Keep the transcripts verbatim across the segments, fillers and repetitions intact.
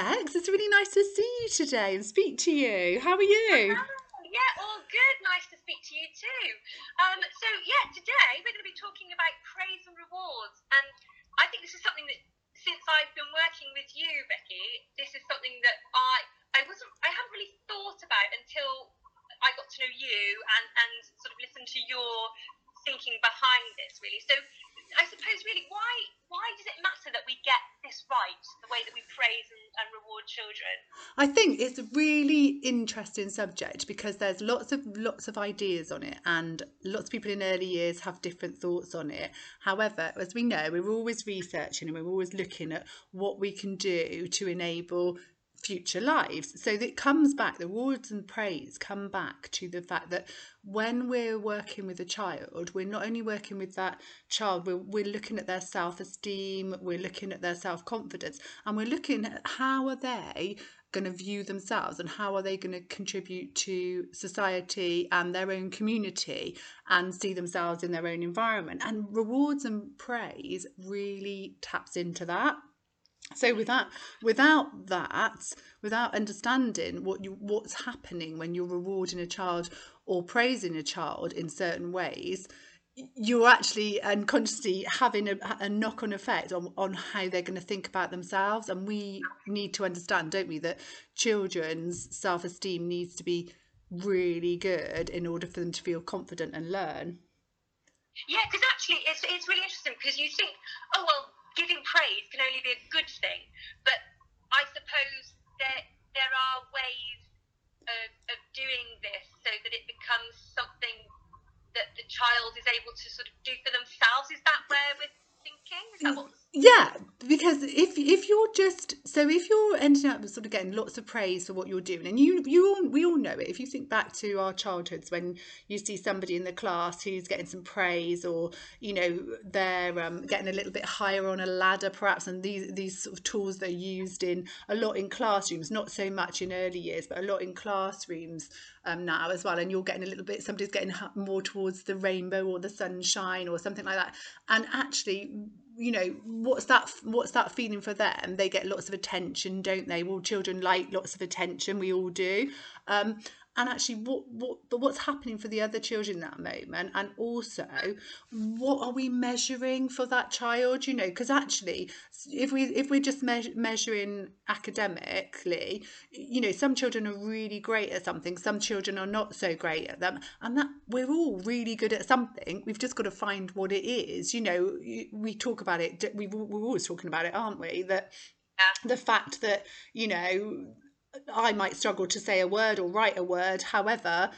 Bex. It's really nice to see you today and speak to you. How are you? Hello. Yeah, all good. Nice to speak to you too. Um, so, yeah, today we're going to be talking about praise and rewards. And I think this is something that, since I've been working with you, Becky, this is something that I, I, wasn't, I haven't really thought about until I got to know you and, and sort of listened to your thinking behind this, really. So, I suppose, really, why why does it matter that we get this right, the way that we praise and, and reward children? I think it's a really interesting subject because there's lots of lots of ideas on it, and lots of people in early years have different thoughts on it. However, as we know, we're always researching and we're always looking at what we can do to enable future lives. So that comes back, the rewards and praise come back to the fact that when we're working with a child, we're not only working with that child, we're, we're looking at their self-esteem, we're looking at their self-confidence, and we're looking at how are they going to view themselves and how are they going to contribute to society and their own community and see themselves in their own environment. And rewards and praise really taps into that. So with that, without that, without understanding what you, what's happening when you're rewarding a child or praising a child in certain ways, you're actually unconsciously having a, a knock-on effect on, on how they're going to think about themselves. And we need to understand, don't we, that children's self-esteem needs to be really good in order for them to feel confident and learn. Yeah, because actually it's, it's really interesting because you think, oh, well, giving praise can only be a good thing, but I suppose that there are ways of, of doing this so that it becomes something that the child is able to sort of do for themselves. Is that where we're thinking? Is that what? Yeah, because if if you're just so if you're ending up sort of getting lots of praise for what you're doing, and you you all, we all know it. If you think back to our childhoods, when you see somebody in the class who's getting some praise, or you know they're um, getting a little bit higher on a ladder, perhaps, and these these sort of tools that are used in a lot in classrooms, not so much in early years, but a lot in classrooms um, now as well. And you're getting a little bit, somebody's getting more towards the rainbow or the sunshine or something like that, and actually, you know, what's that what's that feeling for them? They get lots of attention, don't they? Well, children like lots of attention, we all do. Um and actually what what but what's happening for the other children in that moment, and also what are we measuring for that child? You know, because actually if we if we're just me- measuring academically, you know, some children are really great at something, some children are not so great at them, and that we're all really good at something, we've just got to find what it is. You know, we talk about it, we, we're always talking about it, aren't we, that the fact that, you know, I might struggle to say a word or write a word, however,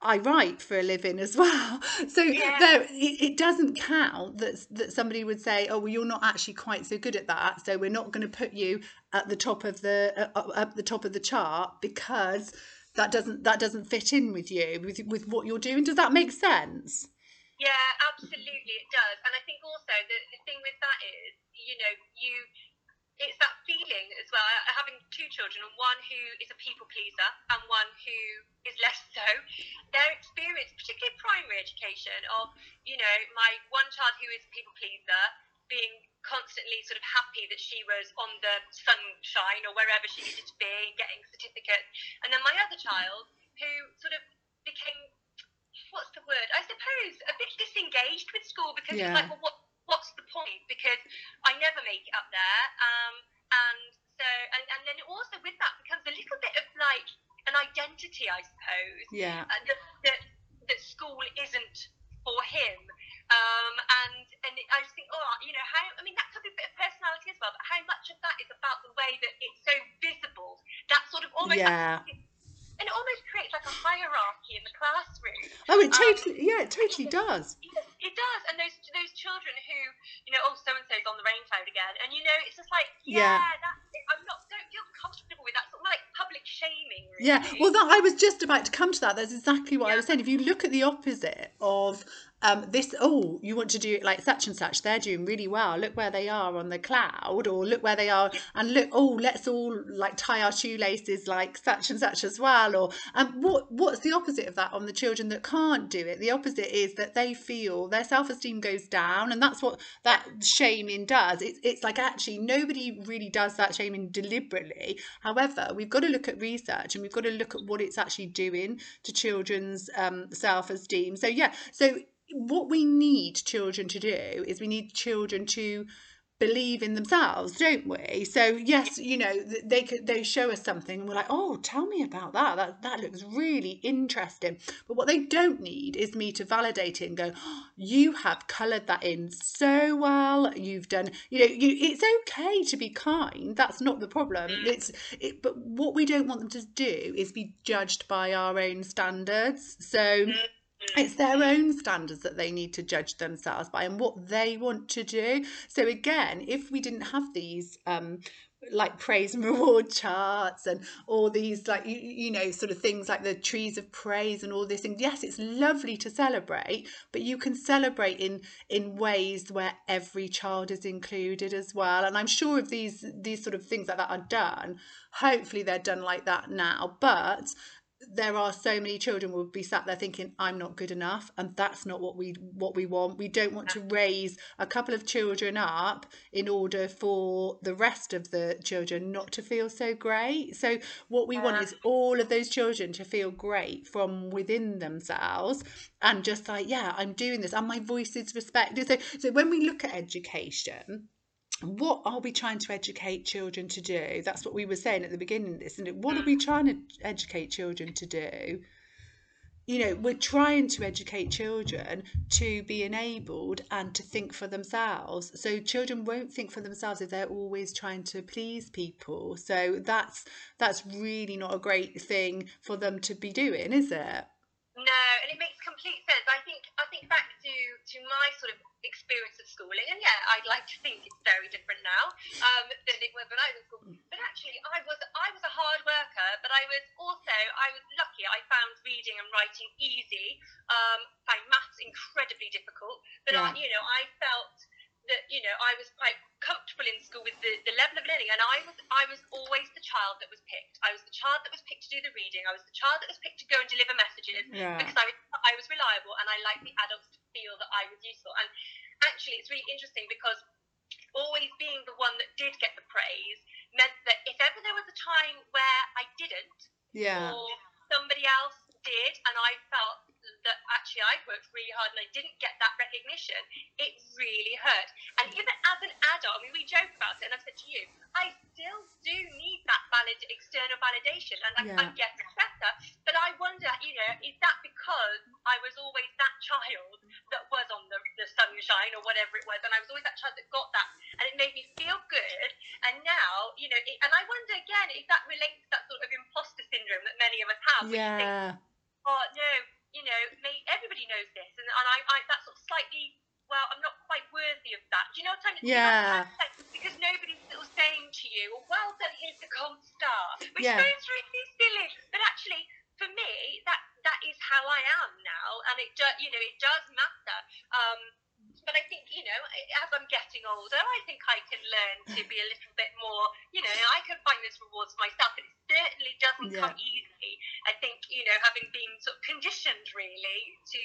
I write for a living as well. So yeah. there, it, it doesn't count that, that somebody would say, oh, well, you're not actually quite so good at that, so we're not going to put you at the top of the uh, up the top of the chart because that doesn't that doesn't fit in with you, with, with what you're doing. Does that make sense? Yeah, absolutely it does. And I think also the, the thing with that is, you know, you... it's that feeling as well, having two children, and one who is a people pleaser and one who is less so. Their experience, particularly primary education, of, you know, my one child who is a people pleaser being constantly sort of happy that she was on the sunshine or wherever she needed to be, getting certificates, and then my other child who sort of became, what's the word, I suppose, a bit disengaged with school because yeah. it's like, well, what? What's the point? Because I never make it up there. Um, and so, and, and then also with that becomes a little bit of like an identity, I suppose. Yeah. Uh, that, that that school isn't for him. Um, and and I just think, oh, you know, how? I mean, that could be a bit of personality as well. But how much of that is about the way that it's so visible? That sort of almost. Yeah. Like, and it almost creates like a hierarchy in the classroom. Oh, it totally, um, yeah, it totally does. It, it does. And those those children who, you know, oh, so-and-so's on the rain cloud again. And, you know, it's just like, yeah, yeah. That, I'm not, don't feel comfortable with that. It's sort of like public shaming, really. Yeah, well, that, I was just about to come to that. That's exactly what yeah. I was saying. If you look at the opposite of Um, this, oh, you want to do like such and such, they're doing really well, look where they are on the cloud, or look where they are, and look, oh, let's all like tie our shoelaces like such and such as well. Or um, what what's the opposite of that on the children that can't do it? The opposite is that they feel their self-esteem goes down, and that's what that shaming does. It's, it's like actually nobody really does that shaming deliberately. However, we've got to look at research, and we've got to look at what it's actually doing to children's um, self-esteem. So yeah, so what we need children to do is we need children to believe in themselves, don't we? So yes, you know, they could, they show us something and we're like, oh, tell me about that. That that looks really interesting. But what they don't need is me to validate it and go, oh, you have coloured that in so well. You've done, you know, you, it's okay to be kind. That's not the problem. It's it, but what we don't want them to do is be judged by our own standards. So it's their own standards that they need to judge themselves by and what they want to do. So again, if we didn't have these um like praise and reward charts and all these like you, you know sort of things like the trees of praise and all these things, yes, it's lovely to celebrate, but you can celebrate in in ways where every child is included as well. And I'm sure if these these sort of things like that are done, hopefully they're done like that now, but there are so many children will be sat there thinking, I'm not good enough, and that's not what we what we want. We don't want to raise a couple of children up in order for the rest of the children not to feel so great. So what we yeah. want is all of those children to feel great from within themselves, and just like, yeah, I'm doing this and my voice is respected. So, so when we look at education, what are we trying to educate children to do? That's what we were saying at the beginning of this. And what are we trying to educate children to do? You know, we're trying to educate children to be enabled and to think for themselves. So children won't think for themselves if they're always trying to please people. So that's that's really not a great thing for them to be doing, is it? No, and it makes complete sense. I think I think back to, to my sort of experience of schooling, and yeah, I'd like to think it's very different now um, than it was when I was in school. But actually, I was I was a hard worker, but I was also I was lucky. I found reading and writing easy. Um, I found maths incredibly difficult, but yeah. I, you know, I felt that, you know, I was quite comfortable in school with the, the level of learning, and I was I was always the child that was picked. I was the child that was picked to do the reading. I was the child that was picked to go and deliver messages yeah. because I was, I was reliable, and I liked the adults to feel that I was useful. And actually, it's really interesting because always being the one that did get the praise meant that if ever there was a time where I didn't, yeah. or somebody else did, and I felt that actually I worked really hard and I didn't get that recognition, it really hurt. And even as an adult, I mean, we joke about it, and I've said to you, I still do need that valid external validation, and I, yeah. I'm getting better, but I wonder, you know, is that because I was always that child that was on the, the sunshine or whatever it was, and I was always that child that got that, and it made me feel good, and now, you know, it, and I wonder again if that relates to that sort of imposter syndrome that many of us have, yeah. which thinks, oh no, you know, everybody knows this, and, and I, I, that sort of slightly, well, I'm not quite worthy of that. Do you know what I'm saying? Yeah. Because nobody's sort of saying to you, well, well done, here's the gold star, which yeah. sounds really silly, but actually, for me, that that is how I am now, and it does, you know, it does matter. Um, but I think, you know, as I'm getting older, I think I can learn to be a little bit more, you know, I can find those rewards for myself, and it certainly doesn't yeah. come easily. I think, you know, having been sort of conditioned really to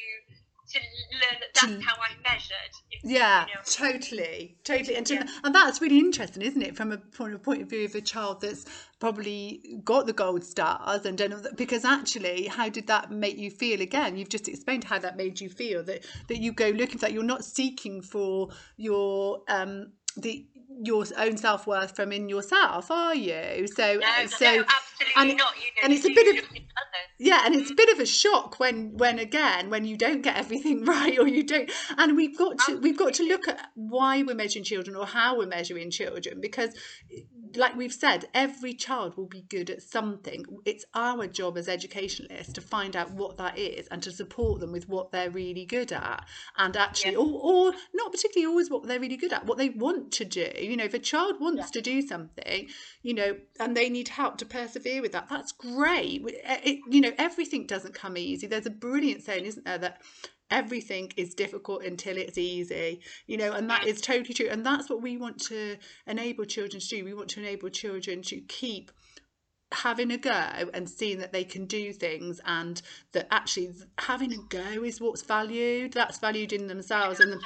to learn that that's how I'm measured. If, yeah, you know. totally, totally. And, to, yeah. and that's really interesting, isn't it, from a point of, point of view of a child that's probably got the gold stars and done all that, because actually, how did that make you feel again? You've just explained how that made you feel, that, that you go looking for that. You're not seeking for your... Um, the your own self-worth from in yourself, are you? So no, so no, absolutely and, not. You know, and it's a bit of yeah and it's a bit of a shock when when again when you don't get everything right, or you don't, and we've got to we've got to look at why we're measuring children or how we're measuring children, because like we've said, every child will be good at something. It's our job as educationalists to find out what that is and to support them with what they're really good at, and actually yeah. or, or not particularly always what they're really good at, what they want to do. You know, if a child wants yeah. to do something, you know, and they need help to persevere with that, that's great. It, you know, everything doesn't come easy. There's a brilliant saying, isn't there, that everything is difficult until it's easy, you know, and that is totally true. And that's what we want to enable children to do. We want to enable children to keep having a go and seeing that they can do things, and that actually having a go is what's valued. That's valued in themselves, and the,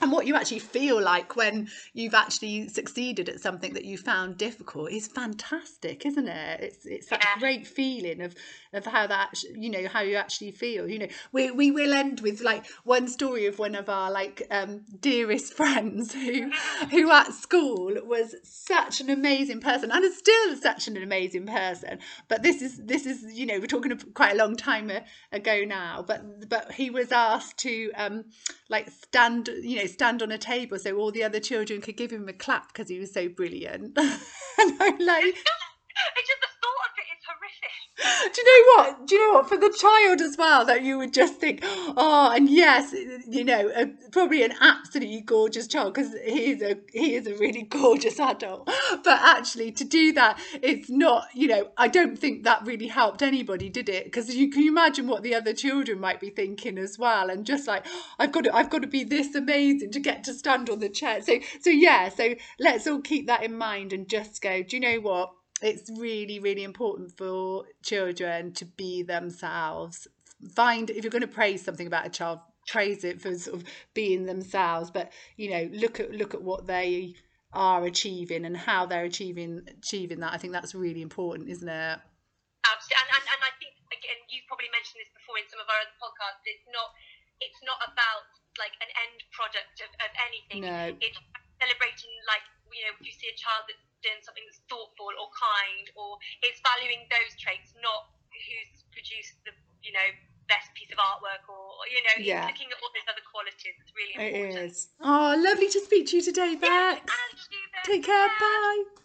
and what you actually feel like when you've actually succeeded at something that you found difficult is fantastic, isn't it? It's it's such a great feeling of of how that, you know, how you actually feel. You know, we we will end with like one story of one of our like um, dearest friends who who at school was such an amazing person, and is still such an amazing person. But this is this is you know, we're talking quite a long time ago now. But but he was asked to um, like stand, you know, stand on a table so all the other children could give him a clap because he was so brilliant. And I'm like, it's just the thought of it is horrific. Do you know what? Do you know what? For the child as well, that you would just think, oh, and yes, you know, a, probably an absolutely gorgeous child, because he is a he is a really gorgeous adult. But actually, to do that, it's not, you know, I don't think that really helped anybody, did it? Because you can imagine what the other children might be thinking as well, and just like, I've got to, I've got to be this amazing to get to stand on the chair. So, so yeah, so let's all keep that in mind and just go, do you know what? It's really, really important for children to be themselves. Find, if you're going to praise something about a child, praise it for sort of being themselves. But, you know, look at look at what they are achieving and how they're achieving achieving that. I think that's really important, isn't it? Absolutely. And, and, and I think, again, you've probably mentioned this before in some of our other podcasts, it's not, it's not about, like, an end product of, of anything. No. It's celebrating, like, you know, you see a child that's doing something that's thoughtful or kind, or it's valuing those traits, not who's produced the, you know, best piece of artwork, or, you know, yeah. Looking at all those other qualities. It's really important. It is. Oh, lovely to speak to you today, Bex. Yes, and you, Bex. Take care. Bye.